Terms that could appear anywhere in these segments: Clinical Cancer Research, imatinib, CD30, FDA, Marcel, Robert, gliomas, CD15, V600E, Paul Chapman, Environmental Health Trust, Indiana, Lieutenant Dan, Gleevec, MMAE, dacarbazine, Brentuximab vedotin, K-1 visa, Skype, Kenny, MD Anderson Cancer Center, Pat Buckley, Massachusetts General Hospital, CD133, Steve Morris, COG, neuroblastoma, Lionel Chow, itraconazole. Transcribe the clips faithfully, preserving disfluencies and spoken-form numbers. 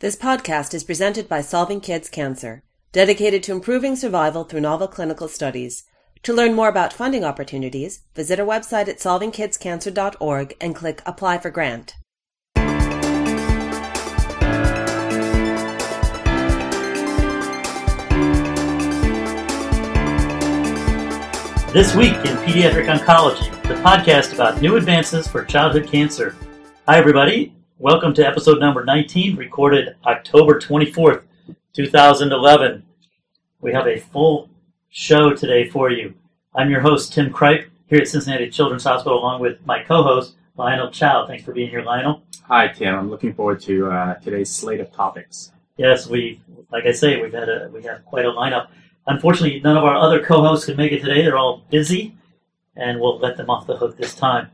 This podcast is presented by Solving Kids Cancer, dedicated to improving survival through novel clinical studies. To learn more about funding opportunities, visit our website at solving kids cancer dot org and click Apply for Grant. This Week in Pediatric Oncology, the podcast about new advances for childhood cancer. Hi, everybody. Welcome to episode number nineteen, recorded October twenty-fourth, twenty eleven. We have a full show today for you. I'm your host, Tim Kripe, here at Cincinnati Children's Hospital, along with my co-host, Lionel Chow. Thanks for being here, Lionel. Hi, Tim. I'm looking forward to uh, today's slate of topics. Yes, we, like I say, we've had a, we have quite a lineup. Unfortunately, none of our other co-hosts could make it today. They're all busy, and we'll let them off the hook this time.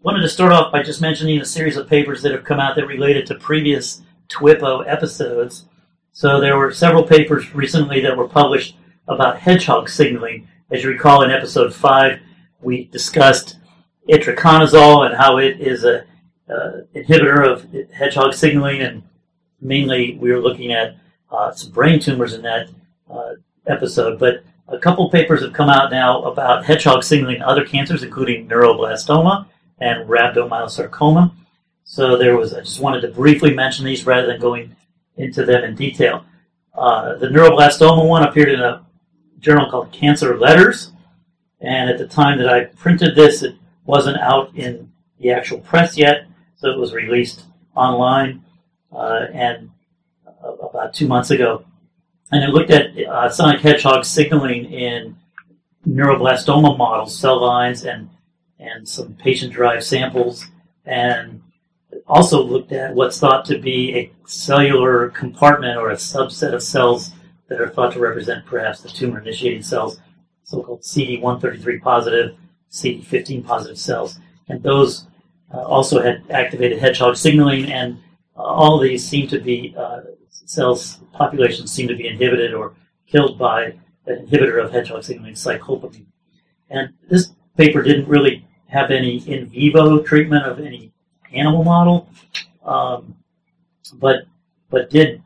Wanted to start off by just mentioning a series of papers that have come out that related to previous TWIPO episodes. So there were several papers recently that were published about hedgehog signaling. As you recall, in episode five, we discussed itraconazole and how it is a uh, inhibitor of hedgehog signaling, and mainly we were looking at uh, some brain tumors in that uh, episode. But a couple papers have come out now about hedgehog signaling in other cancers, including neuroblastoma and rhabdomyosarcoma. So there was, I just wanted to briefly mention these rather than going into them in detail. Uh, the neuroblastoma one appeared in a journal called Cancer Letters, and at the time that I printed this, it wasn't out in the actual press yet, so it was released online uh, and uh, about two months ago. And it looked at uh, Sonic Hedgehog signaling in neuroblastoma models, cell lines, and and some patient-derived samples, and also looked at what's thought to be a cellular compartment or a subset of cells that are thought to represent perhaps the tumor-initiating cells, so-called C D one thirty-three positive, C D fifteen positive cells. And those uh, also had activated hedgehog signaling, and uh, all these seem to be, uh, cells populations seem to be inhibited or killed by an inhibitor of hedgehog signaling, cyclopamine. And this paper didn't really have any in vivo treatment of any animal model, um, but but did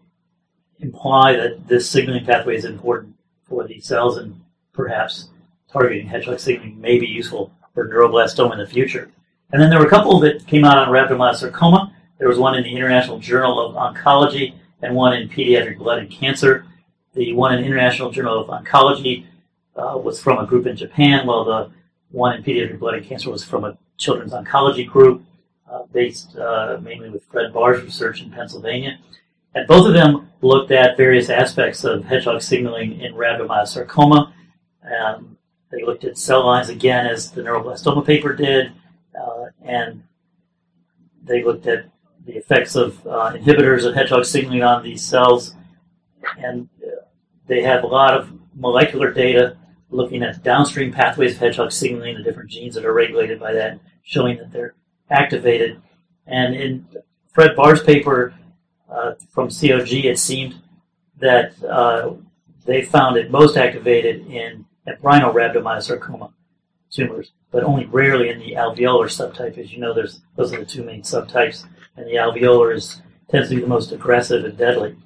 imply that this signaling pathway is important for these cells, and perhaps targeting hedgehog signaling may be useful for neuroblastoma in the future. And then there were a couple that came out on rhabdomyosarcoma. There was one in the International Journal of Oncology and one in Pediatric Blood and Cancer. The one in International Journal of Oncology uh, was from a group in Japan, while the one in Pediatric Blood and Cancer was from a children's oncology group uh, based uh, mainly with Fred Barr's research in Pennsylvania. And both of them looked at various aspects of hedgehog signaling in rhabdomyosarcoma. Um, they looked at cell lines again, as the neuroblastoma paper did, uh, and they looked at the effects of uh, inhibitors of hedgehog signaling on these cells. And they have a lot of molecular data looking at downstream pathways of hedgehog signaling, the different genes that are regulated by that, showing that they're activated. And in Fred Barr's paper uh, from C O G, it seemed that uh, they found it most activated in rhinorhabdomyosarcoma tumors, but only rarely in the alveolar subtype. As you know, there's those are the two main subtypes, and the alveolar is, tends to be the most aggressive and deadly.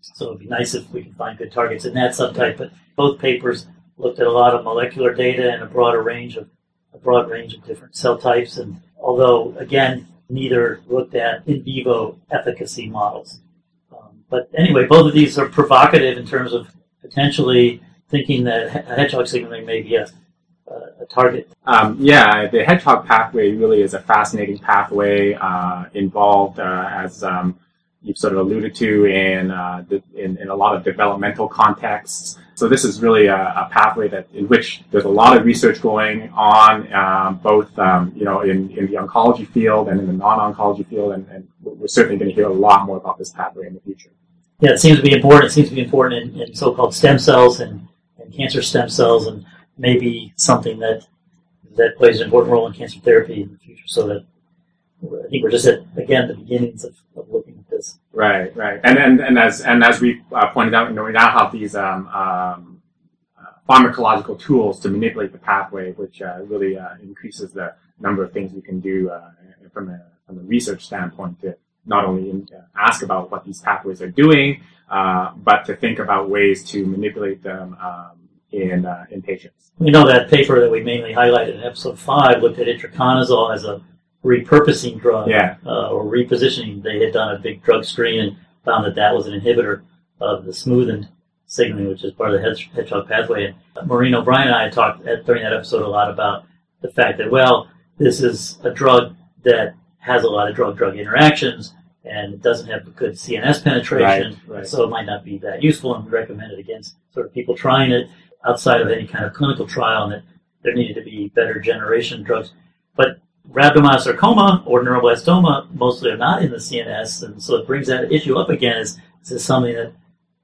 So it would be nice if we can find good targets in that subtype, but both papers looked at a lot of molecular data and a broader range of a broad range of different cell types, and although again neither looked at in vivo efficacy models, um, but anyway, both of these are provocative in terms of potentially thinking that hedgehog signaling may be a, a target. Um, yeah, the hedgehog pathway really is a fascinating pathway uh, involved uh, as. Um, you've sort of alluded to in, uh, in in a lot of developmental contexts. So this is really a, a pathway that in which there's a lot of research going on, um, both um, you know in, in the oncology field and in the non-oncology field, and, and we're certainly going to hear a lot more about this pathway in the future. Yeah, it seems to be important. It seems to be important in, in so-called stem cells and, and cancer stem cells, and maybe something that that plays an important role in cancer therapy in the future. So that I think we're just at, again, the beginnings of, of looking at this. Right, right. And and, and as and as we uh, pointed out, you know, we now have these um, um, uh, pharmacological tools to manipulate the pathway, which uh, really uh, increases the number of things we can do uh, from, a, from a research standpoint to not only ask about what these pathways are doing, uh, but to think about ways to manipulate them um, in uh, in patients. You know, that paper that we mainly highlighted in episode five looked at itraconazole as a repurposing drug, yeah. uh, or repositioning. They had done a big drug screen and found that that was an inhibitor of the smoothened signaling, which is part of the hedgehog pathway. And Maureen O'Brien and I talked at, during that episode a lot about the fact that, well, this is a drug that has a lot of drug-drug interactions and it doesn't have good C N S penetration, right, right. so it might not be that useful, and we recommend it against sort of people trying it outside of any kind of clinical trial, and that there needed to be better generation drugs. But rhabdomyosarcoma or neuroblastoma mostly are not in the C N S, and so it brings that issue up again. Is, is this something that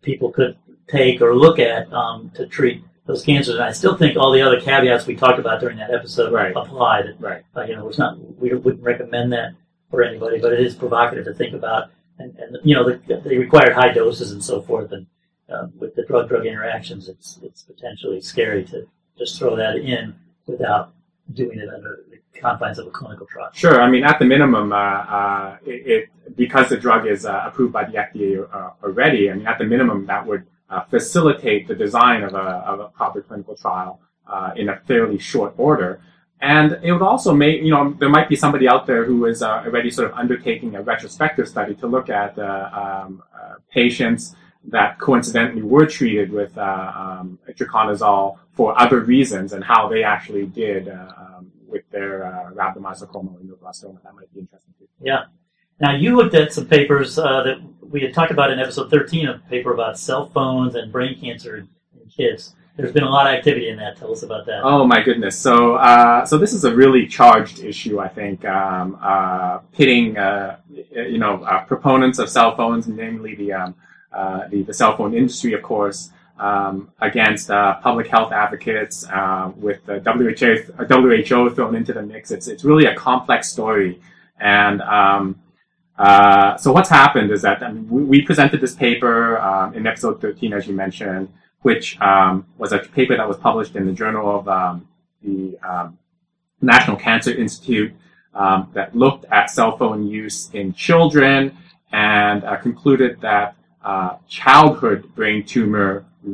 people could take or look at um, to treat those cancers? And I still think all the other caveats we talked about during that episode right. apply. That, right. uh, you know, it's not, we wouldn't recommend that for anybody, but it is provocative to think about. And, and you know, the, they required high doses and so forth, and um, with the drug-drug interactions, it's it's potentially scary to just throw that in without doing it under the confines of a clinical trial. Sure. I mean, at the minimum, uh, uh, it, it because the drug is uh, approved by the F D A uh, already, I mean, at the minimum, that would Uh, facilitate the design of a, of a proper clinical trial uh, in a fairly short order. And it would also make, you know, there might be somebody out there who is uh, already sort of undertaking a retrospective study to look at uh, um, uh, patients that coincidentally were treated with uh, um, itraconazole for other reasons and how they actually did uh, um, with their uh, rhabdomyosarcoma or neuroblastoma. That might be interesting too. Yeah. Now, you looked at some papers uh, that we had talked about in episode thirteen, a paper about cell phones and brain cancer in, in kids. There's been a lot of activity in that. Tell us about that. Oh, my goodness. So uh, so this is a really charged issue, I think, um, uh, pitting, uh, you know, uh, proponents of cell phones, namely the, um, uh, the, the cell phone industry, of course, um, against uh, public health advocates uh, with the W H O thrown into the mix. It's, it's really a complex story. And Um, Uh, so what's happened is that I mean, we, we presented this paper um, in episode thirteen, as you mentioned, which um, was a paper that was published in the Journal of um, the um, National Cancer Institute um, that looked at cell phone use in children and uh, concluded that uh, childhood brain tumor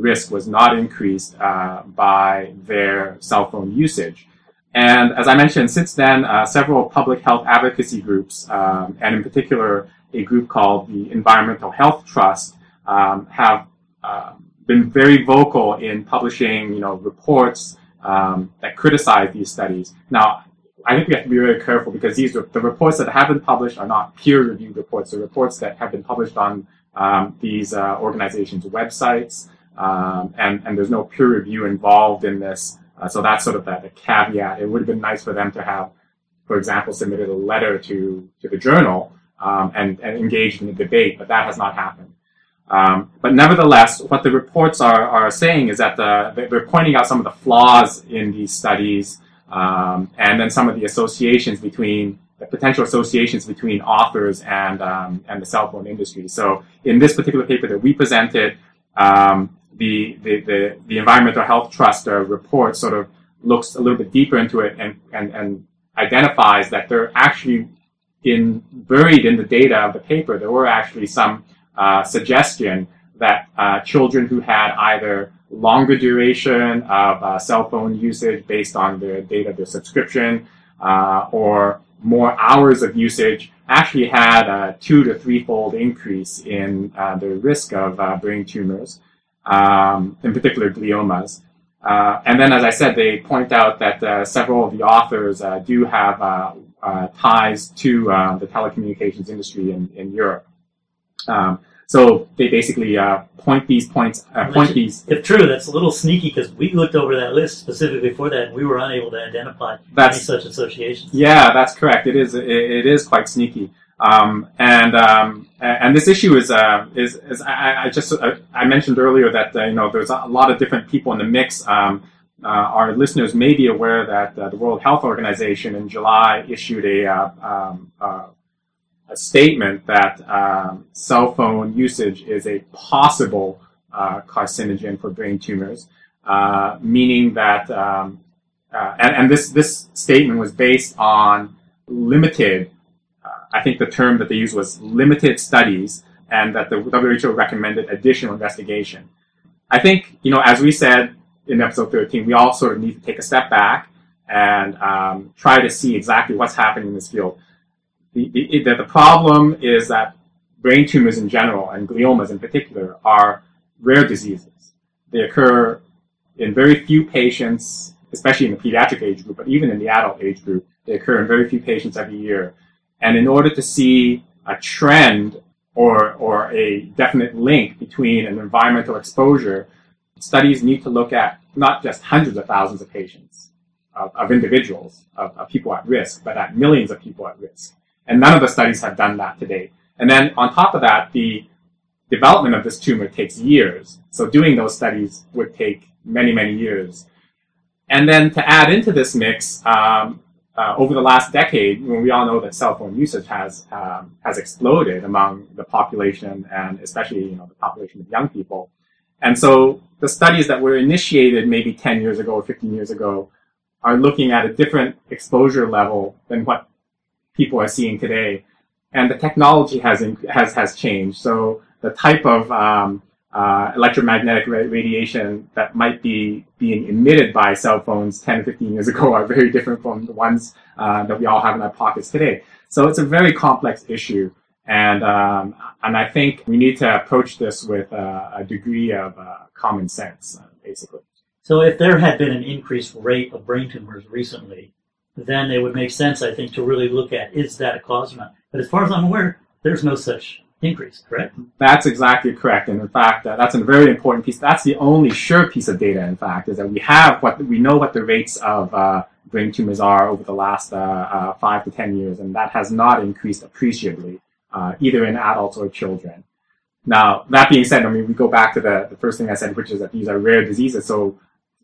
risk was not increased uh, by their cell phone usage. And as I mentioned, since then, uh, several public health advocacy groups, um, and in particular, a group called the Environmental Health Trust, um, have uh, been very vocal in publishing, you know, reports um, that criticize these studies. Now, I think we have to be very careful because these the reports that have been published are not peer-reviewed reports. They're reports that have been published on um, these uh, organizations' websites, um, and, and there's no peer review involved in this. Uh, so that's sort of the, the caveat. It would have been nice for them to have, for example, submitted a letter to, to the journal um, and, and engaged in the debate, but that has not happened. Um, but nevertheless, what the reports are, are saying is that the, they're pointing out some of the flaws in these studies um, and then some of the associations between, the potential associations between authors and, um, and the cell phone industry. So in this particular paper that we presented, um, The, the, the, the Environmental Health Trust uh, report sort of looks a little bit deeper into it and, and, and identifies that there actually, in buried in the data of the paper, there were actually some uh, suggestion that uh, children who had either longer duration of uh, cell phone usage based on the date of their subscription uh, or more hours of usage actually had a two to threefold increase in uh, their risk of uh, brain tumors. Um, in particular gliomas. Uh, and then, as I said, they point out that uh, several of the authors uh, do have uh, uh, ties to uh, the telecommunications industry in, in Europe. Um, so they basically uh, point these points, uh, point these... If true, that's a little sneaky because we looked over that list specifically for that and we were unable to identify that's, any such associations. Yeah, that's correct. It is, it, it is quite sneaky. Um, and um, and this issue is uh, is, is I, I just uh, I mentioned earlier that uh, you know there's a lot of different people in the mix. Um, uh, our listeners may be aware that uh, the World Health Organization in July issued a uh, um, uh, a statement that um, cell phone usage is a possible uh, carcinogen for brain tumors, uh, meaning that um, uh, and, and this this statement was based on limited I think the term that they used was limited studies, and that the W H O recommended additional investigation. I think, you know, as we said in episode thirteen, we all sort of need to take a step back and um, try to see exactly what's happening in this field. The, the, the problem is that brain tumors in general, and gliomas in particular, are rare diseases. They occur in very few patients, especially in the pediatric age group, but even in the adult age group, they occur in very few patients every year. And in order to see a trend or, or a definite link between an environmental exposure, studies need to look at not just hundreds of thousands of patients, of, of individuals, of, of people at risk, but at millions of people at risk. And none of the studies have done that to date. And then on top of that, the development of this tumor takes years. So doing those studies would take many, many years. And then to add into this mix, um, uh, over the last decade, when we all know that cell phone usage has um, has exploded among the population, and especially, you know, the population of young people. And so the studies that were initiated maybe ten years ago or fifteen years ago are looking at a different exposure level than what people are seeing today. And the technology has has has changed. So the type of um, uh, electromagnetic radiation that might be being emitted by cell phones ten, fifteen years ago are very different from the ones uh, that we all have in our pockets today. So it's a very complex issue. And um, and I think we need to approach this with uh, a degree of uh, common sense, uh, basically. So if there had been an increased rate of brain tumors recently, then it would make sense, I think, to really look at, is that a cause or not? But as far as I'm aware, there's no such increase, correct? That's exactly correct. And in fact, uh, that's a very important piece. That's the only sure piece of data, in fact, is that we have what we know what the rates of uh, brain tumors are over the last uh, uh, five to ten years, and that has not increased appreciably, uh, either in adults or children. Now, that being said, I mean, we go back to the, the first thing I said, which is that these are rare diseases. So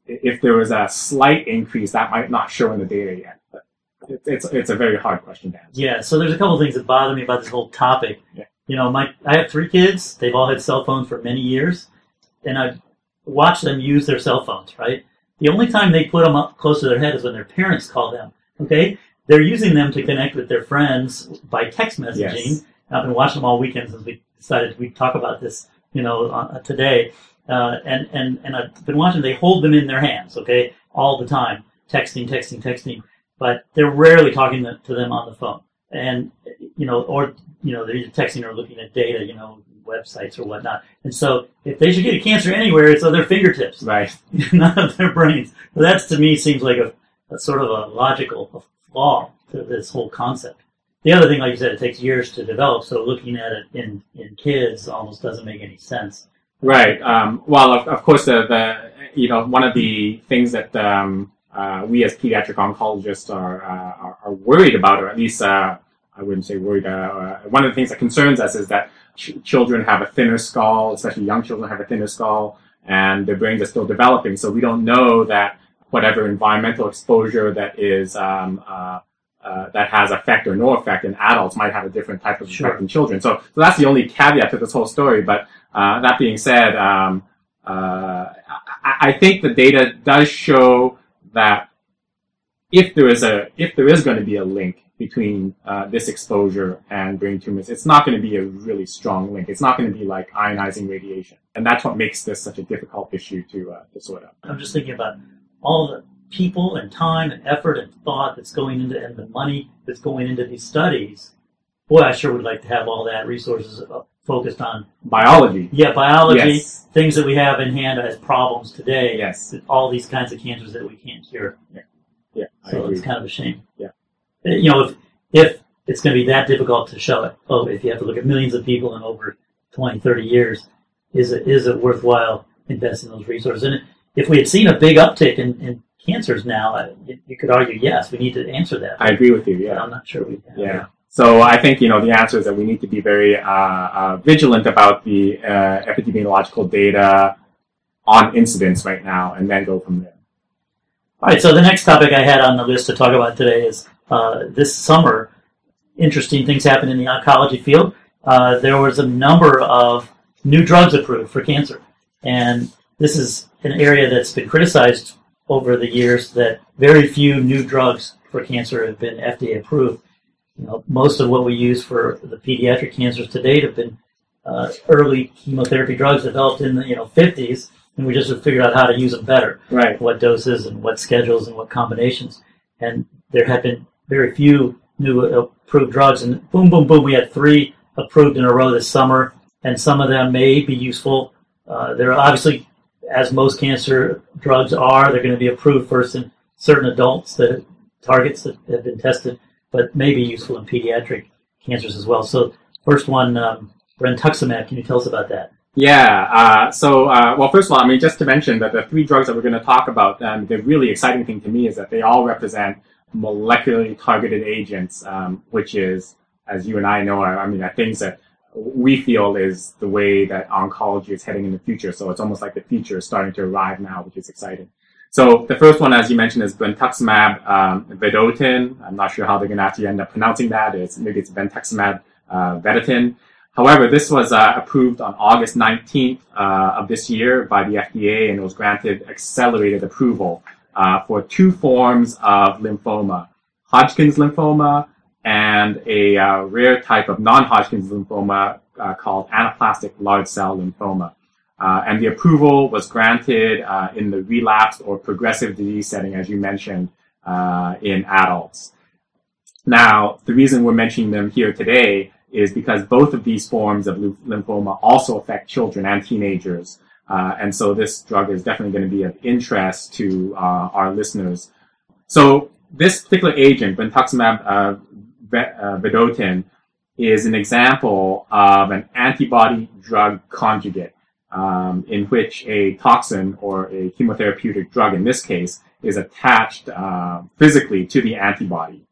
if there was a slight increase, that might not show in the data yet. But it's, it's, it's a very hard question to answer. Yeah, so there's a couple of things that bother me about this whole topic. Yeah. You know, my I have three kids. They've all had cell phones for many years, and I've watched them use their cell phones, right? The only time they put them up close to their head is when their parents call them, okay? They're using them to connect with their friends by text messaging. Yes. I've been watching them all weekend since we decided we'd talk about this, you know, on, uh, today. Uh, and, and, and I've been watching, they hold them in their hands, okay, all the time, texting, texting, texting, but they're rarely talking to, to them on the phone. And, you know, or, you know, they're either texting or looking at data, you know, websites or whatnot. And so if they should get a cancer anywhere, it's on their fingertips. Right. Not of their brains. So that, to me, seems like a, a sort of a logical flaw to this whole concept. The other thing, like you said, it takes years to develop. So looking at it in, in kids almost doesn't make any sense. Right. Um, well, of, of course, the, the, you know, one of the things that um, uh, we as pediatric oncologists are, uh, are, are worried about, or at least uh, I wouldn't say worried, uh, uh, one of the things that concerns us is that ch- children have a thinner skull, especially young children have a thinner skull, and their brains are still developing. So we don't know that whatever environmental exposure that is um, uh, uh, that has effect or no effect in adults might have a different type of sure. effect in children. So, so that's the only caveat to this whole story, but Uh, that being said, um, uh, I, I think the data does show that if there is a if there is going to be a link between uh, this exposure and brain tumors, it's not going to be a really strong link. It's not going to be like ionizing radiation, and that's what makes this such a difficult issue to uh, to sort out. I'm just thinking about all the people and time and effort and thought that's going into and the money that's going into these studies. Boy, I sure would like to have all that resources up. Focused on biology. Yeah, biology, yes. Things that we have in hand as problems today. Yes. All these kinds of cancers that we can't cure. Yeah. Yeah. So I agree. It's kind of a shame. Yeah. You know, if if it's going to be that difficult to show it, oh, if you have to look at millions of people in over twenty, thirty years, is it is it worthwhile investing those resources? And if we had seen a big uptick in, in cancers now, you could argue, yes, we need to answer that. I agree with you, yeah. But I'm not sure we can. Yeah. So I think, you know, the answer is that we need to be very uh, uh, vigilant about the uh, epidemiological data on incidence right now and then go from there. All right. So the next topic I had on the list to talk about today is uh, this summer, interesting things happened in the oncology field. Uh, there was a number of new drugs approved for cancer. And this is an area that's been criticized over the years that very few new drugs for cancer have been F D A approved. you know, most of what we use for the pediatric cancers to date have been uh, early chemotherapy drugs developed in the you know fifties, and we just have figured out how to use them better. Right. What doses and what schedules and what combinations. And there have been very few new approved drugs. And boom, boom, boom, we had three approved in a row this summer, and some of them may be useful. Uh, they're obviously, as most cancer drugs are, they're going to be approved first in certain adults that targets that have been tested, but may be useful in pediatric cancers as well. So first one, um, Brentuximab, can you tell us about that? Yeah, uh, so, uh, well, first of all, I mean, just to mention that the three drugs that we're going to talk about, um, the really exciting thing to me is that they all represent molecularly targeted agents, um, which is, as you and I know, I, I mean, are things that we feel is the way that oncology is heading in the future. So it's almost like the future is starting to arrive now, which is exciting. So the first one, as you mentioned, is Brentuximab um, vedotin. I'm not sure how they're going to actually end up pronouncing that. It's, maybe it's Brentuximab uh, vedotin. However, this was uh, approved on August nineteenth uh, of this year by the F D A, and it was granted accelerated approval uh, for two forms of lymphoma, Hodgkin's lymphoma and a uh, rare type of non-Hodgkin's lymphoma uh, called anaplastic large cell lymphoma. Uh, and the approval was granted uh, in the relapsed or progressive disease setting, as you mentioned, uh, in adults. Now, the reason we're mentioning them here today is because both of these forms of lymphoma also affect children and teenagers. Uh, and so this drug is definitely going to be of interest to uh, our listeners. So this particular agent, Brentuximab uh, vedotin, is an example of an antibody-drug conjugate um, in which a toxin or a chemotherapeutic drug, in this case, is attached uh, physically to the antibody.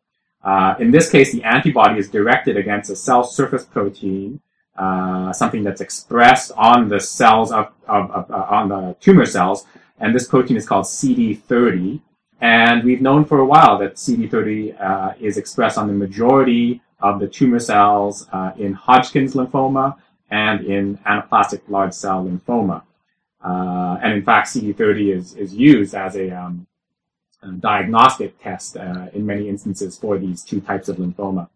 Uh, in this case, the antibody is directed against a cell surface protein, uh, something that's expressed on the cells of, of, of uh, on the tumor cells, and this protein is called C D thirty. And we've known for a while that C D thirty uh, is expressed on the majority of the tumor cells uh, in Hodgkin's lymphoma and in anaplastic large cell lymphoma. Uh, and in fact, C D thirty is is used as a um, diagnostic test uh, in many instances for these two types of lymphoma.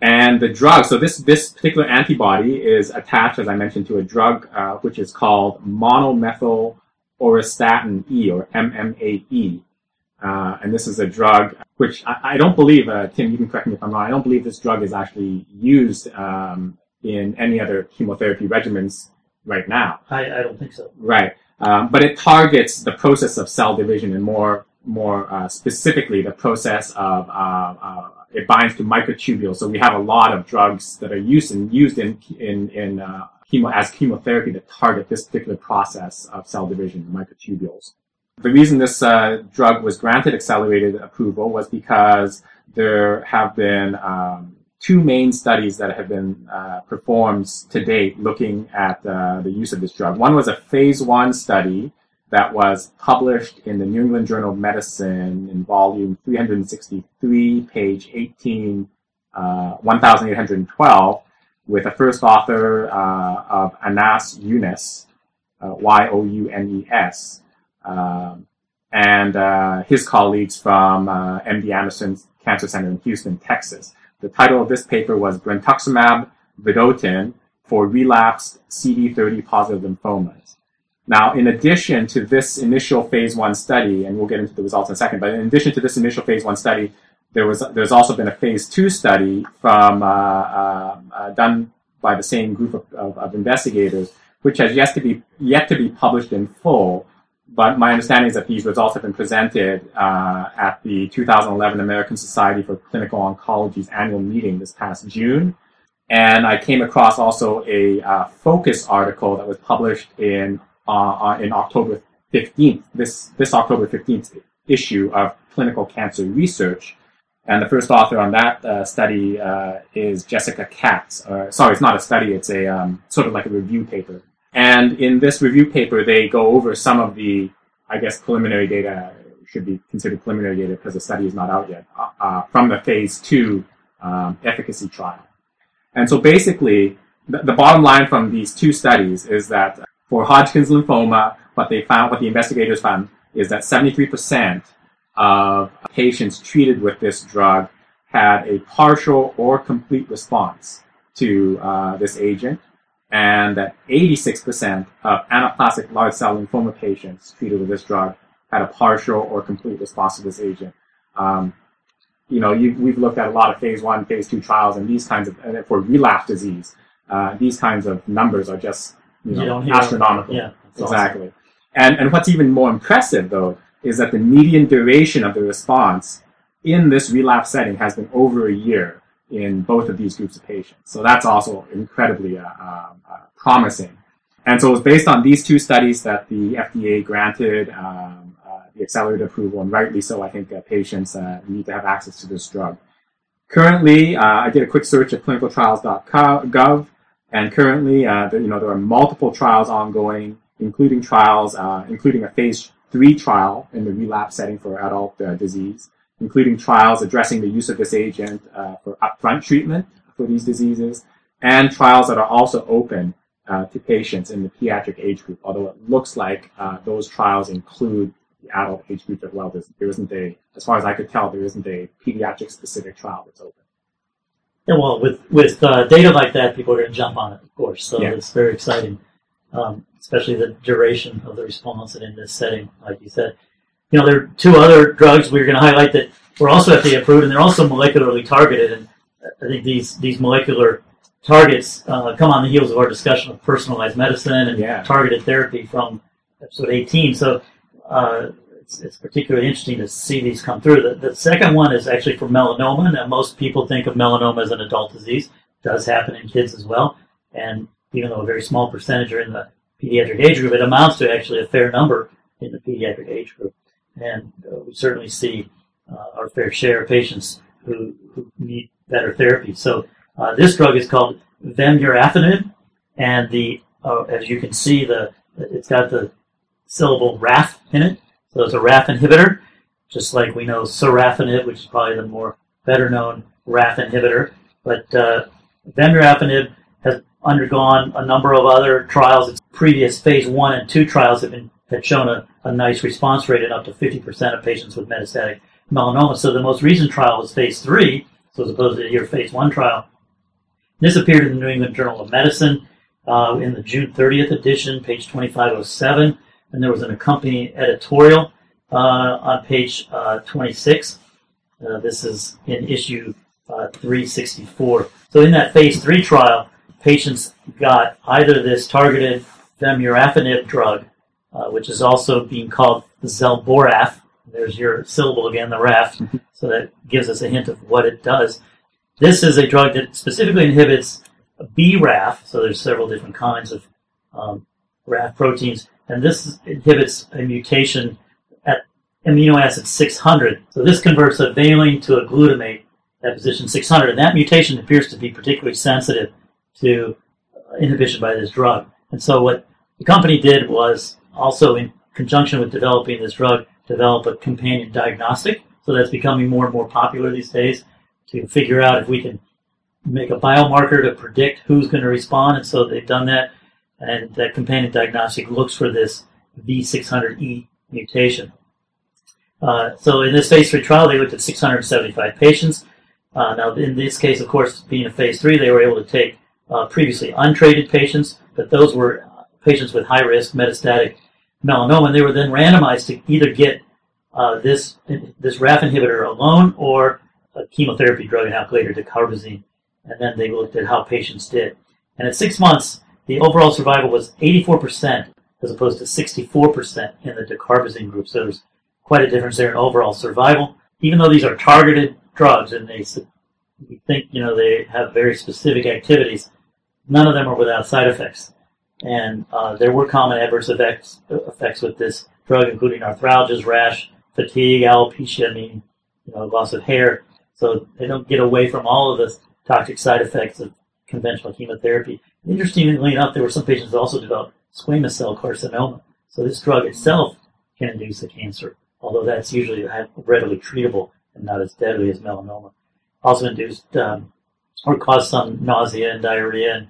And the drug, so this this particular antibody is attached, as I mentioned, to a drug uh, which is called monomethyl auristatin E, or M M A E. Uh, and this is a drug which I, I don't believe, uh, Tim, you can correct me if I'm wrong, I don't believe this drug is actually used um, in any other chemotherapy regimens right now. I, I don't think so. Right. Um, but it targets the process of cell division, and more more uh, specifically the process of, uh, uh, it binds to microtubules. So we have a lot of drugs that are used and used in, in, in uh, chemo, as chemotherapy that target this particular process of cell division, microtubules. The reason this uh, drug was granted accelerated approval was because there have been um, two main studies that have been uh, performed to date looking at uh, the use of this drug. One was a phase one study that was published in the New England Journal of Medicine in volume three hundred sixty-three, page eighteen, uh, one thousand eight hundred twelve, with the first author uh, of Anas Yunus, uh, Y O U N E S, uh, and uh, his colleagues from uh, M D Anderson Cancer Center in Houston, Texas. The title of this paper was Brentuximab vedotin for relapsed C D thirty positive lymphomas. Now, in addition to this initial phase one study, and we'll get into the results in a second, but in addition to this initial phase one study, there was there's also been a phase two study from uh, uh, uh, done by the same group of, of, of investigators, which has yet to be yet to be published in full. But my understanding is that these results have been presented uh, at the two thousand eleven American Society for Clinical Oncology's annual meeting this past June. And I came across also a uh, focus article that was published in Uh, in October fifteenth, this, this October fifteenth issue of Clinical Cancer Research. And the first author on that uh, study uh, is Jessica Katz. Uh, sorry, it's not a study, it's a um, sort of like a review paper. And in this review paper, they go over some of the, I guess, preliminary data, should be considered preliminary data because the study is not out yet, uh, uh, from the phase two um, efficacy trial. And so basically, the, the bottom line from these two studies is that for Hodgkin's lymphoma, what they found, what the investigators found, is that seventy-three percent of patients treated with this drug had a partial or complete response to uh, this agent, and that eighty-six percent of anaplastic large cell lymphoma patients treated with this drug had a partial or complete response to this agent. Um, you know, you, we've looked at a lot of phase one, phase two trials, and these kinds of, and for relapse disease, uh, these kinds of numbers are just, you know, you astronomical. Yeah, exactly. Awesome. And, and what's even more impressive, though, is that the median duration of the response in this relapse setting has been over a year in both of these groups of patients. So that's also incredibly uh, uh, promising. And so it was based on these two studies that the F D A granted um, uh, the accelerated approval, and rightly so. I think uh, patients uh, need to have access to this drug. Currently, uh, I did a quick search at clinical trials dot gov, and currently, uh, there, you know, there are multiple trials ongoing, including trials, uh, including a phase three trial in the relapse setting for adult uh, disease, including trials addressing the use of this agent uh, for upfront treatment for these diseases, and trials that are also open uh, to patients in the pediatric age group, although it looks like uh, those trials include the adult age group as well. There isn't a, as far as I could tell, there isn't a pediatric-specific trial that's open. Yeah, well, with, with uh, data like that, people are going to jump on it, of course, so yeah. It's very exciting, um, especially the duration of the response and in this setting, like you said. You know, there are two other drugs we we're going to highlight that were also F D A approved, and they're also molecularly targeted. And I think these these molecular targets uh, come on the heels of our discussion of personalized medicine and yeah. targeted therapy from episode eighteen. So uh, it's, it's particularly interesting to see these come through. The, the second one is actually for melanoma. Now, most people think of melanoma as an adult disease. It does happen in kids as well. And even though a very small percentage are in the pediatric age group, it amounts to actually a fair number in the pediatric age group. And uh, we certainly see uh, our fair share of patients who, who need better therapy. So uh, this drug is called Vemurafenib, and the uh, as you can see, the it's got the syllable R A F in it, so it's a R A F inhibitor, just like we know sorafenib, which is probably the more better known R A F inhibitor. But uh, Vemurafenib has undergone a number of other trials. Its previous phase one and two trials have been had shown a, a nice response rate in up to fifty percent of patients with metastatic melanoma. So the most recent trial was phase three, so as opposed to your phase one trial. This appeared in the New England Journal of Medicine uh, in the June thirtieth edition, page twenty-five oh seven, and there was an accompanying editorial uh, on page uh, twenty-six. Uh, this is in issue uh, three sixty-four. So in that phase three trial, patients got either this targeted Vemurafenib drug, Uh, which is also being called Zelboraf. There's your syllable again, the R A F. So that gives us a hint of what it does. This is a drug that specifically inhibits B RAF. So there's several different kinds of um, R A F proteins. And this inhibits a mutation at amino acid six hundred. So this converts a valine to a glutamate at position six hundred. And that mutation appears to be particularly sensitive to inhibition by this drug. And so what the company did was, also in conjunction with developing this drug, develop a companion diagnostic. So that's becoming more and more popular these days, to figure out if we can make a biomarker to predict who's going to respond. And so they've done that. And that companion diagnostic looks for this V six hundred E mutation. Uh, so in this phase three trial, they looked at six hundred seventy-five patients. Uh, now, in this case, of course, being a phase three, they were able to take uh, previously untreated patients, but those were patients with high-risk metastatic melanoma, and they were then randomized to either get uh, this this R A F inhibitor alone or a chemotherapy drug, an alkylator dicarbazine, and then they looked at how patients did. And at six months, the overall survival was eighty-four percent as opposed to sixty-four percent in the dicarbazine group, so there's quite a difference there in overall survival. Even though these are targeted drugs and they we think you know they have very specific activities, none of them are without side effects. And uh, there were common adverse effects, effects with this drug, including arthralgias, rash, fatigue, alopecia, I mean, you know, loss of hair. So they don't get away from all of the toxic side effects of conventional chemotherapy. Interestingly enough, there were some patients that also developed squamous cell carcinoma. So this drug itself can induce a cancer, although that's usually readily treatable and not as deadly as melanoma. Also induced um, or caused some nausea and diarrhea and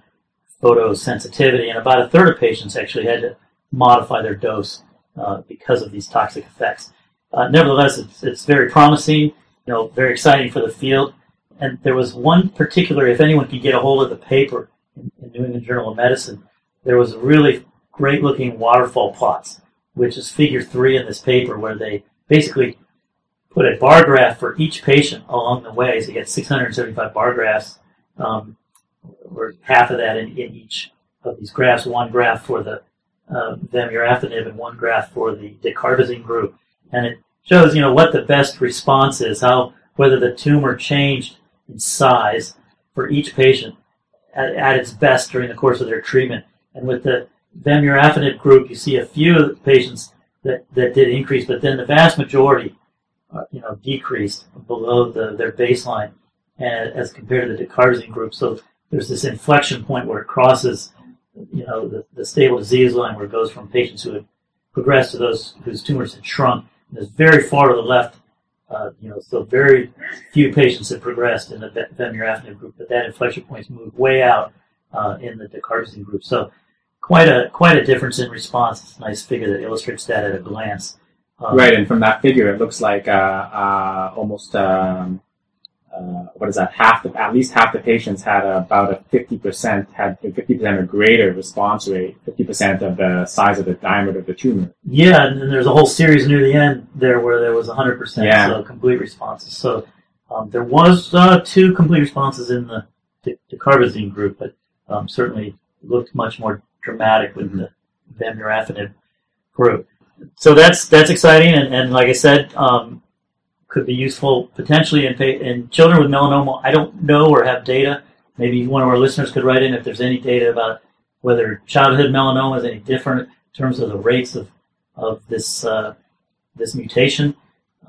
photosensitivity, and about a third of patients actually had to modify their dose uh, because of these toxic effects. Uh, nevertheless, it's, it's very promising, you know, very exciting for the field. and there was one particular, if anyone could get a hold of the paper in, in New England Journal of Medicine, there was really great-looking waterfall plots, which is figure three in this paper, where they basically put a bar graph for each patient along the way. So you get six hundred seventy-five bar graphs, um, or half of that in, in each of these graphs, one graph for the uh, vemurafenib and one graph for the dacarbazine group. And it shows, you know, what the best response is, how whether the tumor changed in size for each patient at, at its best during the course of their treatment. And with the vemurafenib group, you see a few of the patients that, that did increase, but then the vast majority uh, you know, decreased below the, their baseline as, as compared to the dacarbazine group. So there's this inflection point where it crosses, you know, the, the stable disease line, where it goes from patients who had progressed to those whose tumors had shrunk. And it's very far to the left, uh, you know, so very few patients have progressed in the vemurafenib group, but that inflection point's moved way out uh, in the dacarbazine group. So quite a quite a difference in response. It's a nice figure that illustrates that at a glance. Um, right, and from that figure, it looks like uh, uh, almost um, uh, what is that? Half the, at least half the patients had about a fifty percent had fifty percent or greater response rate, fifty percent of the size of the diameter of the tumor. Yeah, and then there's a whole series near the end there where there was a hundred percent so complete responses. So um, there was uh, two complete responses in the dacarbazine group, but um, certainly looked much more dramatic with mm-hmm. the vemurafenib group. So that's that's exciting, and, and like I said, um, could be useful potentially in, in children with melanoma. I don't know or have data. Maybe one of our listeners could write in if there's any data about whether childhood melanoma is any different in terms of the rates of of this uh, this mutation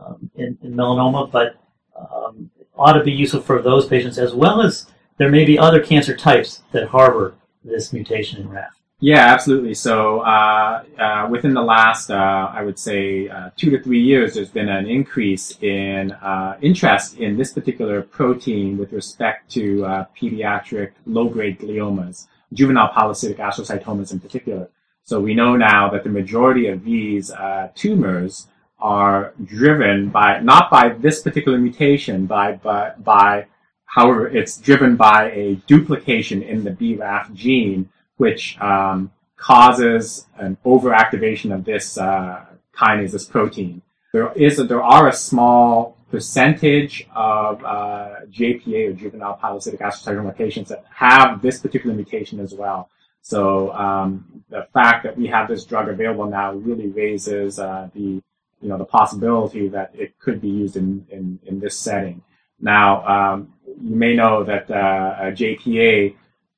um, in, in melanoma, but um, ought to be useful for those patients, as well as there may be other cancer types that harbor this mutation in R A F. Yeah, absolutely. So uh, uh, within the last, uh, I would say, uh, two to three years, there's been an increase in uh, interest in this particular protein with respect to uh, pediatric low-grade gliomas, juvenile polycystic astrocytomas in particular. So we know now that the majority of these uh, tumors are driven by, not by this particular mutation, by but by, however, it's driven by a duplication in the B RAF gene, which um, causes an overactivation of this uh, kinase, this protein. There is a, there are a small percentage of uh, J P A or juvenile polycystic astrocytoma patients that have this particular mutation as well. So um, the fact that we have this drug available now really raises uh, the you know the possibility that it could be used in in, in this setting. Now um, you may know that uh, J P A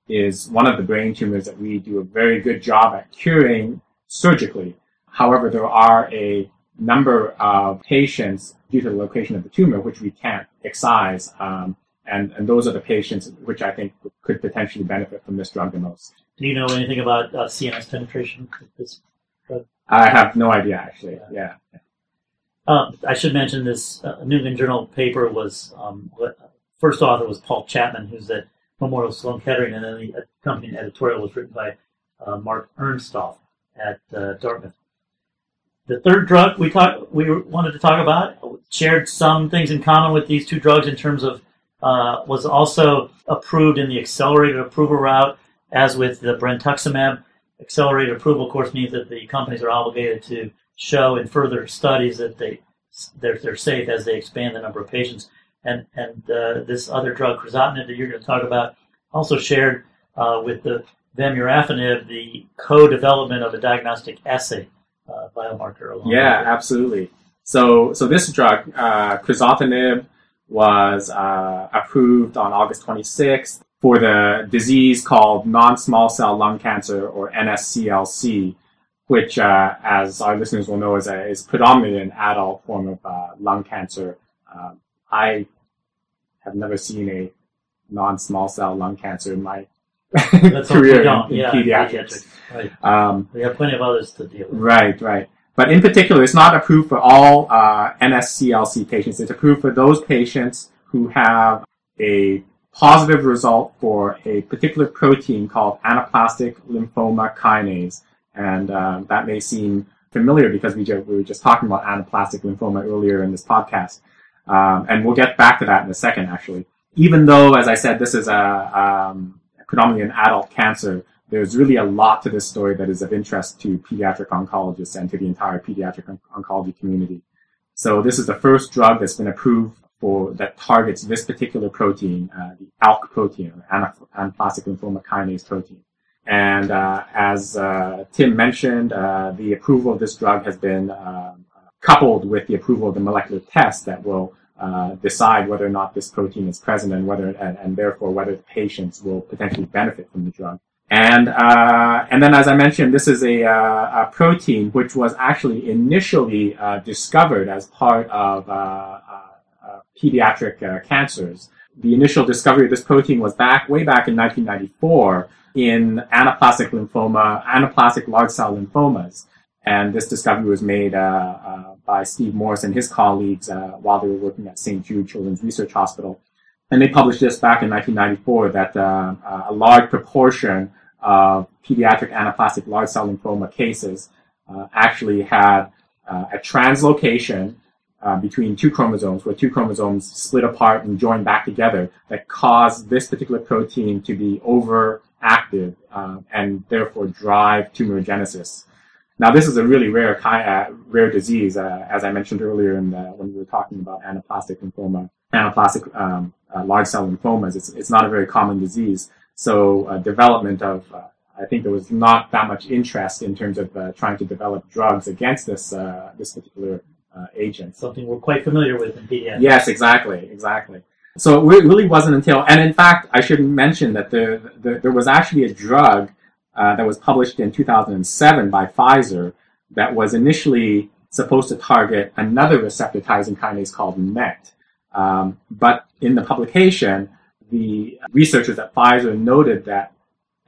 is one of the brain tumors that we do a very good job at curing surgically. However, there are a number of patients due to the location of the tumor which we can't excise, um, and, and those are the patients which I think could potentially benefit from this drug the most. Do you know anything about uh, C N S penetration with this drug? I have no idea, actually, yeah. yeah. Um, I should mention this uh, New England Journal paper was, um, first author was Paul Chapman, who's at Memorial Sloan Kettering, and then the accompanying editorial was written by uh, Mark Ernsthoff at uh, Dartmouth. The third drug we talk, we wanted to talk about shared some things in common with these two drugs in terms of uh, was also approved in the accelerated approval route, as with the brentuximab. Accelerated approval, of course, means that the companies are obligated to show in further studies that they they're, they're safe as they expand the number of patients. And, and uh, this other drug, crizotinib, that you're going to talk about, also shared uh, with the vemurafenib the co-development of a diagnostic assay uh, biomarker. Along yeah, absolutely. So, so this drug, uh, crizotinib, was uh, approved on August twenty-sixth for the disease called non-small cell lung cancer, or N S C L C, which, uh, as our listeners will know, is a, is predominant in adult form of uh, lung cancer. Um, I have never seen a non-small cell lung cancer in my That's career in, in yeah, pediatrics. Right. Um, we have plenty of others to deal with. Right, right. But in particular, it's not approved for all uh, N S C L C patients. It's approved for those patients who have a positive result for a particular protein called anaplastic lymphoma kinase. And uh, that may seem familiar because we, just, we were just talking about anaplastic lymphoma earlier in this podcast. Um, and we'll get back to that in a second, actually. even though, as I said, this is a um, predominantly an adult cancer, there's really a lot to this story that is of interest to pediatric oncologists and to the entire pediatric on oncology community. So this is the first drug that's been approved for that targets this particular protein, uh, the ALK protein, or anaplastic lymphoma kinase protein. And uh, as uh, Tim mentioned, uh, the approval of this drug has been uh, coupled with the approval of the molecular test that will uh, decide whether or not this protein is present and whether, and, and therefore whether the patients will potentially benefit from the drug. And uh, and then, as I mentioned, this is a, uh, a protein which was actually initially uh, discovered as part of uh, uh, uh, pediatric uh, cancers. The initial discovery of this protein was back way back in nineteen ninety-four in anaplastic lymphoma, anaplastic large cell lymphomas. And this discovery was made uh, uh, by Steve Morris and his colleagues uh, while they were working at Saint Jude Children's Research Hospital. And they published this back in nineteen ninety-four, that uh, a large proportion of pediatric anaplastic large cell lymphoma cases uh, actually had uh, a translocation uh, between two chromosomes, where two chromosomes split apart and joined back together, that caused this particular protein to be overactive uh, and therefore drive tumorigenesis. Now, this is a really rare uh, rare disease, uh, as I mentioned earlier in the, when we were talking about anaplastic lymphoma, anaplastic um, uh, large cell lymphomas. It's, it's not a very common disease. So uh, development of, uh, I think there was not that much interest in terms of uh, trying to develop drugs against this uh, this particular uh, agent. Something we're quite familiar with in pediatrics. Yes, exactly, exactly. So it really wasn't until, and in fact, I should mention that the, the, there was actually a drug Uh, that was published in two thousand seven by Pfizer that was initially supposed to target another receptor-tyrosine kinase called MET. Um, but in the publication, the researchers at Pfizer noted that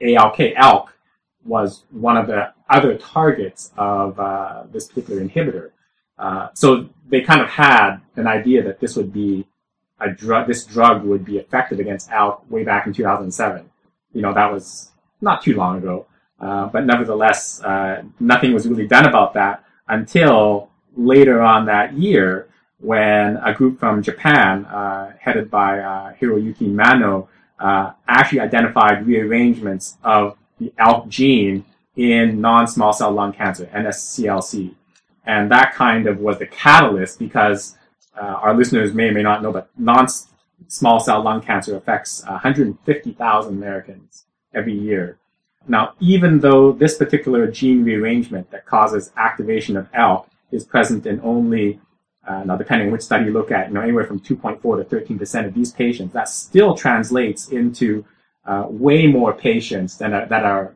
A L K, A L K was one of the other targets of uh, this particular inhibitor. Uh, so they kind of had an idea that this would be a drug, this drug would be effective against ALK way back in two thousand seven. You know, that was not too long ago, uh, but nevertheless, uh, nothing was really done about that until later on that year when a group from Japan, uh, headed by uh, Hiroyuki Mano, uh, actually identified rearrangements of the ALK gene in non-small cell lung cancer, N S C L C. And that kind of was the catalyst, because uh, our listeners may or may not know, but non-small cell lung cancer affects one hundred fifty thousand Americans every year. Now, even though this particular gene rearrangement that causes activation of ALK is present in only, uh, now depending on which study you look at, you know, anywhere from two point four to thirteen percent of these patients, that still translates into uh, way more patients than are, that are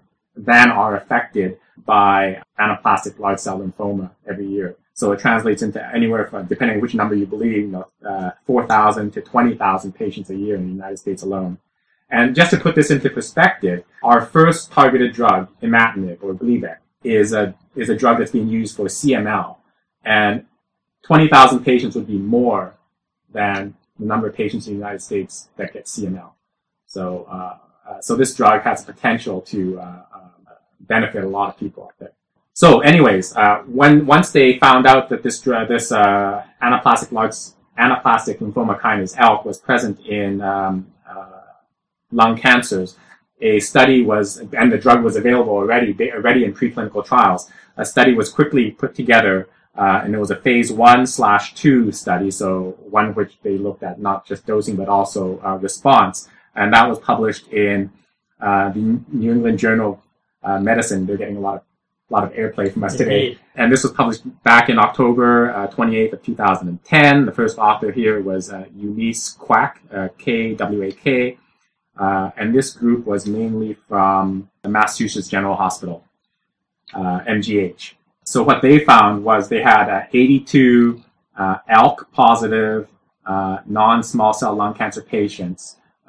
than are affected by anaplastic large cell lymphoma every year. So it translates into anywhere from, depending on which number you believe, you know, uh, four thousand to twenty thousand patients a year in the United States alone. And just to put this into perspective, our first targeted drug, imatinib or Gleevec, is a is a drug that's being used for C M L, and twenty thousand patients would be more than the number of patients in the United States that get C M L. So, uh, uh, so this drug has the potential to uh, uh, benefit a lot of people out there. So, anyways, uh, when once they found out that this drug, this uh, anaplastic large anaplastic lymphoma kinase ALK was present in um, lung cancers, a study was, and the drug was available already, already in preclinical trials. A study was quickly put together, uh, and it was a phase one slash two study, so one which they looked at not just dosing but also uh, response, and that was published in uh, the New England Journal of uh, Medicine. They're getting a lot of a lot of airplay from us Indeed. today, and this was published back in October uh, twenty-eighth of two thousand ten. The first author here was uh, Eunice Quack, uh, K W A K. Uh, and this group was mainly from the Massachusetts General Hospital, uh, M G H. So what they found was they had uh, eighty-two uh, ALK-positive uh, non-small cell lung cancer patients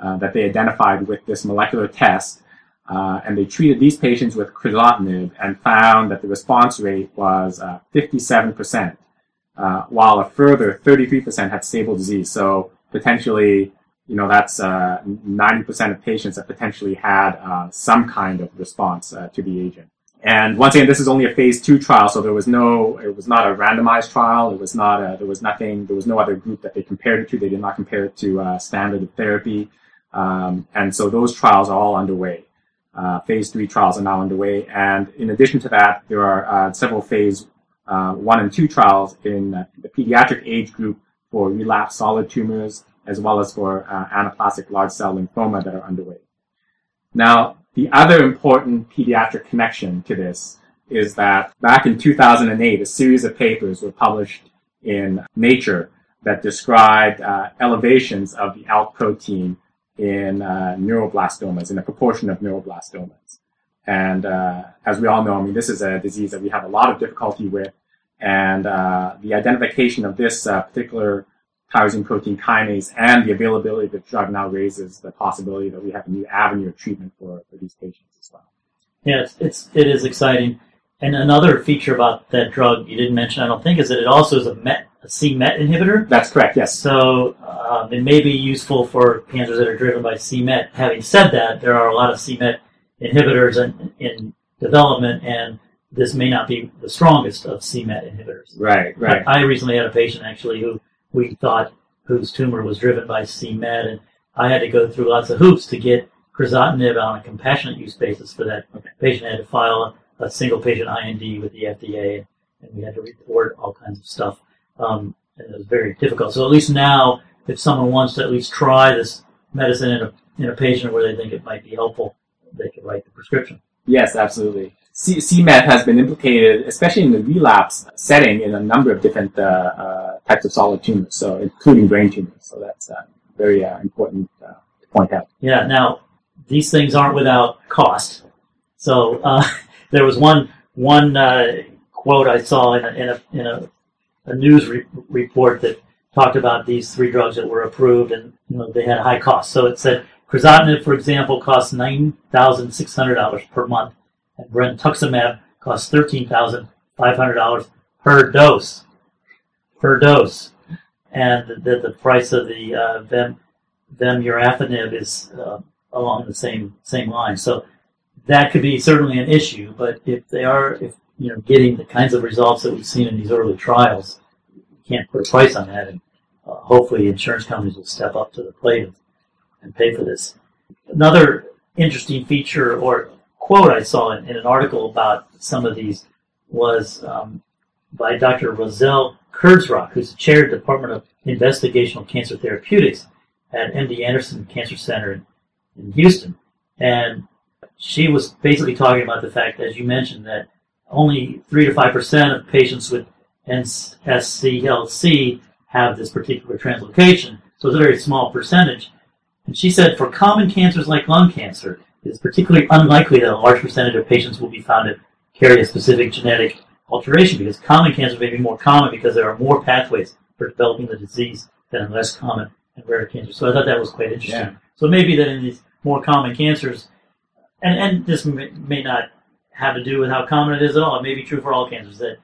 uh, that they identified with this molecular test, uh, and they treated these patients with crizotinib and found that the response rate was uh, fifty-seven percent, uh, while a further thirty-three percent had stable disease. So potentially, you know, that's uh, ninety percent of patients that potentially had uh, some kind of response uh, to the agent. And once again, this is only a phase two trial, so there was no, it was not a randomized trial. It was not a, there was nothing, there was no other group that they compared it to. They did not compare it to uh, standard of therapy. Um, and so those trials are all underway. Uh, phase three trials are now underway. And in addition to that, there are uh, several phase uh, one and two trials in uh, the pediatric age group for relapsed solid tumors, as well as for uh, anaplastic large cell lymphoma that are underway. Now, the other important pediatric connection to this is that back in two thousand eight, a series of papers were published in Nature that described uh, elevations of the ALK protein in uh, neuroblastomas, in a proportion of neuroblastomas. And uh, as we all know, I mean, this is a disease that we have a lot of difficulty with. And uh, the identification of this uh, particular tyrosine protein kinase and the availability of the drug now raises the possibility that we have a new avenue of treatment for, for these patients as well. Yeah, it's, it's, it is exciting. And another feature about that drug you didn't mention, I don't think, is that it also is a, met, a C MET inhibitor. That's correct, yes. So um, it may be useful for cancers that are driven by C MET. Having said that, there are a lot of C MET inhibitors in, in development, and this may not be the strongest of C MET inhibitors. Right, right. I, I recently had a patient, actually, who we thought whose tumor was driven by C MET, and I had to go through lots of hoops to get crizotinib on a compassionate use basis for that okay. patient. I had to file a, a single patient I N D with the F D A, and we had to report all kinds of stuff, um, and it was very difficult. So at least now, if someone wants to at least try this medicine in a, in a patient where they think it might be helpful, they could write the prescription. Yes, absolutely. C- CMET has been implicated, especially in the relapse setting, in a number of different uh, uh, types of solid tumors, so including brain tumors. So that's uh, very uh, important uh, to point out. Yeah. Now, these things aren't without cost. So uh, there was one one uh, quote I saw in a in a, in a, a news re- report that talked about these three drugs that were approved, and you know, they had high costs. So it said crizotinib, for example, costs nine thousand six hundred dollars per month. And Brentuximab costs thirteen thousand five hundred dollars per dose, per dose. And the, the price of the uh, Vem, Vemurafenib is uh, along the same same line. So that could be certainly an issue, but if they are if you know getting the kinds of results that we've seen in these early trials, you can't put a price on that, and uh, hopefully insurance companies will step up to the plate and pay for this. Another interesting feature or quote I saw in, in an article about some of these was um, by Doctor Roselle Kurzrock, who's the chair of the Department of Investigational Cancer Therapeutics at M D Anderson Cancer Center in, in Houston. And she was basically talking about the fact, as you mentioned, that only three to five percent of patients with N S C L C have this particular translocation, so it's a very small percentage. And she said for common cancers like lung cancer, it's particularly unlikely that a large percentage of patients will be found to carry a specific genetic alteration, because common cancers may be more common because there are more pathways for developing the disease than in less common and rare cancers. So I thought that was quite interesting. Yeah. So maybe that in these more common cancers, and, and this may, may not have to do with how common it is at all, it may be true for all cancers, that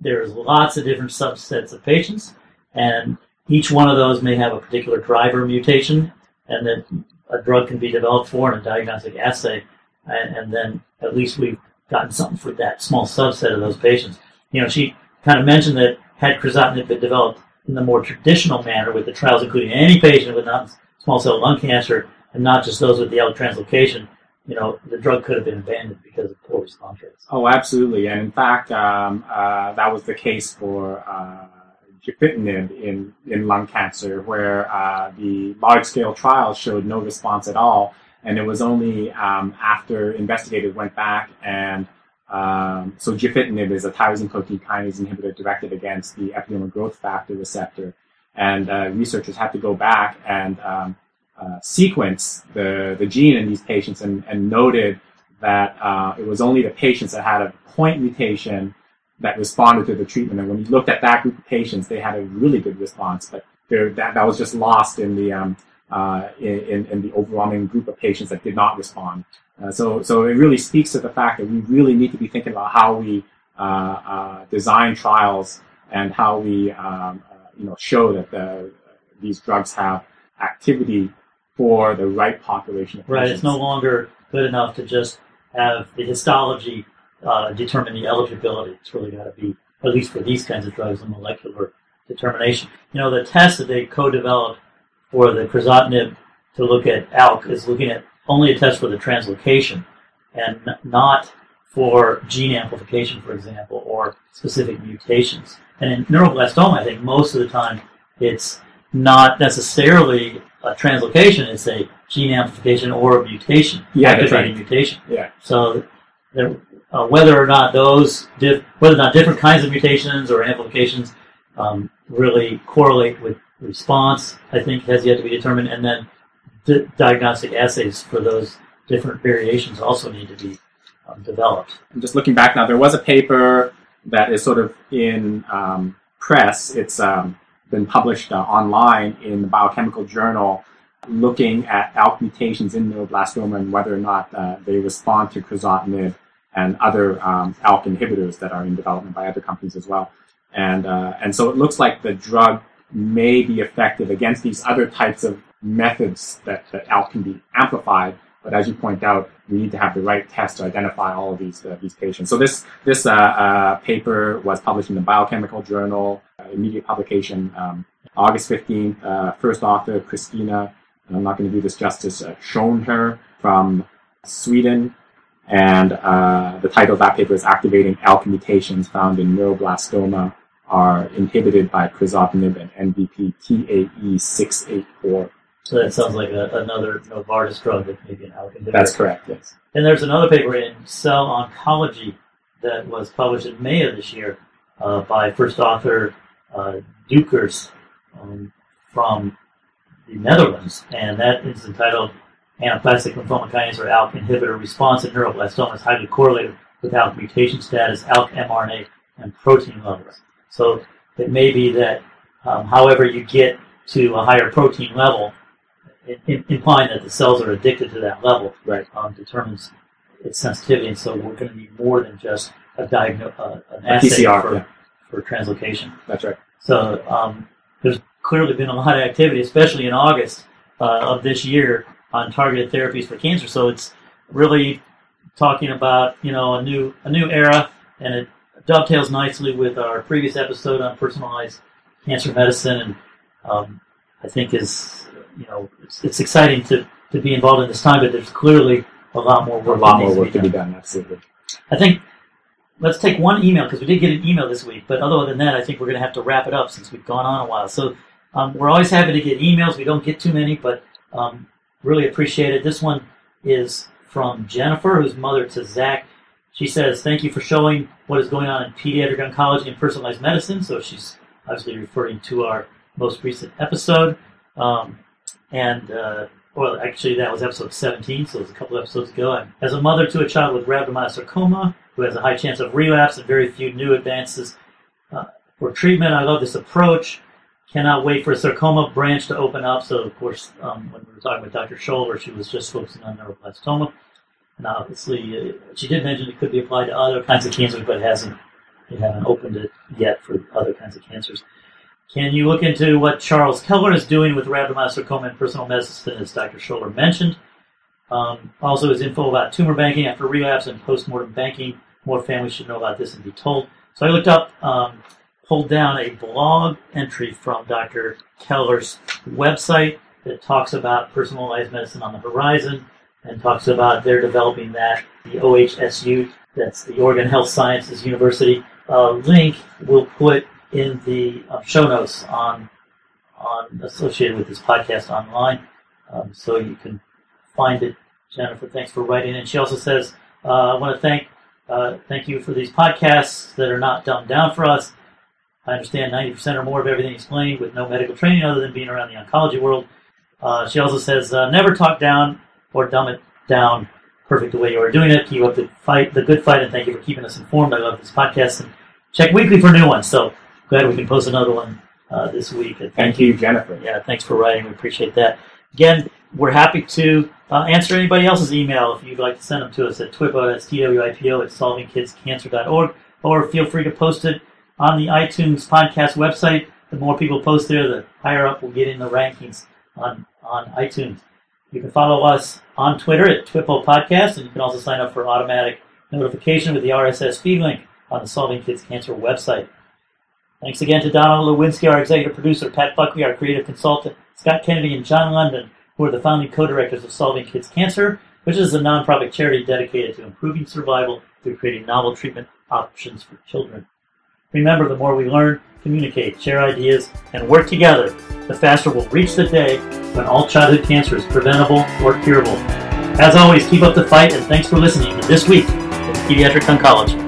there's lots of different subsets of patients, and each one of those may have a particular driver mutation, and that a drug can be developed for in a diagnostic assay, and, and then at least we've gotten something for that small subset of those patients. You know, she kind of mentioned that had crizotinib been developed in the more traditional manner with the trials, including any patient with non-small cell lung cancer and not just those with the ALK translocation, you know, the drug could have been abandoned because of poor response rates. Oh, absolutely. And in fact, um, uh, that was the case for uh, Gefitinib in, in lung cancer, where uh, the large-scale trial showed no response at all, and it was only um, after investigators went back and um, so Gefitinib is a tyrosine protein kinase inhibitor directed against the epidermal growth factor receptor, and uh, researchers had to go back and um, uh, sequence the, the gene in these patients, and, and noted that uh, it was only the patients that had a point mutation that responded to the treatment. And when you looked at that group of patients, they had a really good response, but that, that was just lost in the um, uh, in, in the overwhelming group of patients that did not respond. Uh, so, so it really speaks to the fact that we really need to be thinking about how we uh, uh, design trials and how we um, uh, you know show that the, these drugs have activity for the right population of patients. Right, it's no longer good enough to just have the histology uh, determine the eligibility. It's really got to be, at least for these kinds of drugs, a molecular determination. You know, the test that they co-developed for the crizotinib to look at ALK is looking at only a test for the translocation and not for gene amplification, for example, or specific mutations. And in neuroblastoma, I think most of the time it's not necessarily a translocation, it's a gene amplification or a mutation, yeah, activating right. mutation. Yeah. So there, uh, whether or not those, diff, whether or not different kinds of mutations or amplifications um, really correlate with response, I think has yet to be determined. And then di- diagnostic assays for those different variations also need to be um, developed. I'm just looking back now, there was a paper that is sort of in um, press. It's um, been published uh, online in the Biochemical Journal, looking at ALK mutations in neuroblastoma and whether or not uh, they respond to crizotinib and other um, ALK inhibitors that are in development by other companies as well. And uh, and so it looks like the drug may be effective against these other types of methods that, that ALK can be amplified. But as you point out, we need to have the right test to identify all of these uh, these patients. So this this uh, uh, paper was published in the Biochemical Journal, uh, immediate publication, um, August fifteenth. Uh, first author, Christina, and I'm not going to do this justice, uh, Schoenherr from Sweden. And uh, the title of that paper is Activating ALK Mutations Found in Neuroblastoma Are Inhibited by Crizotinib and N V P T A E six eighty-four. So that sounds like a, another Novartis drug that maybe an ALK inhibitor. That's correct, yes. And there's another paper in Cell Oncology that was published in May of this year uh, by first author uh, Dukers um, from the Netherlands. And that is entitled Anaplastic Lymphoma Kinase or ALK Inhibitor Response in Neuroblastoma is Highly Correlated with ALK Mutation Status, ALK mRNA, and Protein Levels. So it may be that um, however you get to a higher protein level, implying that the cells are addicted to that level, right, um, determines its sensitivity, and so we're going to need more than just a diagno- uh, an assay for, yeah. for translocation. That's right. So um, there's clearly been a lot of activity, especially in August uh, of this year, on targeted therapies for cancer. So it's really talking about you know a new a new era, and it dovetails nicely with our previous episode on personalized cancer medicine, and um, I think is. You know, it's, it's exciting to, to be involved in this time, but there's clearly a lot more work, a lot more work to be done. Absolutely. I think let's take one email because we did get an email this week, but other than that, I think we're going to have to wrap it up since we've gone on a while. So um, we're always happy to get emails. We don't get too many, but um, really appreciate it. This one is from Jennifer, who's mother to Zach. She says, thank you for showing what is going on in pediatric oncology and personalized medicine. So she's obviously referring to our most recent episode. Um, And, uh, well, actually, that was episode seventeen, so it was a couple episodes ago. I'm, as a mother to a child with rhabdomyosarcoma, who has a high chance of relapse and very few new advances uh, for treatment, I love this approach. Cannot wait for a sarcoma branch to open up. So, of course, um, when we were talking with Doctor Scholler, she was just focusing on neuroblastoma. And obviously, uh, she did mention it could be applied to other kinds of cancers, but it hasn't, they haven't opened it yet for other kinds of cancers. Can you look into what Charles Keller is doing with rhabdomyosarcoma and personal medicine, as Doctor Scholler mentioned? Um, also, his info about tumor banking after relapse and postmortem banking. More families should know about this and be told. So I looked up, um, pulled down a blog entry from Doctor Keller's website that talks about personalized medicine on the horizon and talks about they're developing that, the O H S U, that's the Oregon Health Sciences University, uh, link will put in the uh, show notes on on associated with this podcast online, um, so you can find it. Jennifer, thanks for writing. And she also says, uh, I want to thank uh, thank you for these podcasts that are not dumbed down for us. I understand ninety percent or more of everything explained with no medical training other than being around the oncology world. Uh, she also says, uh, never talk down or dumb it down. Perfect the way you are doing it. Keep up the fight, the good fight, and thank you for keeping us informed. I love this podcast. And check weekly for new ones. So glad we can post another one uh, this week. And thank, thank you, Jennifer. Yeah, thanks for writing. We appreciate that. Again, we're happy to uh, answer anybody else's email if you'd like to send them to us at TWIPO, that's T W I P O, at solving kids cancer dot org, or feel free to post it on the iTunes podcast website. The more people post there, the higher up we'll get in the rankings on, on iTunes. You can follow us on Twitter at TWIPO Podcast, and you can also sign up for automatic notification with the R S S feed link on the Solving Kids Cancer website. Thanks again to Donald Lewinsky, our executive producer, Pat Buckley, our creative consultant, Scott Kennedy, and John London, who are the founding co-directors of Solving Kids Cancer, which is a nonprofit charity dedicated to improving survival through creating novel treatment options for children. Remember, the more we learn, communicate, share ideas, and work together, the faster we'll reach the day when all childhood cancer is preventable or curable. As always, keep up the fight, and thanks for listening to This Week in Pediatric Oncology.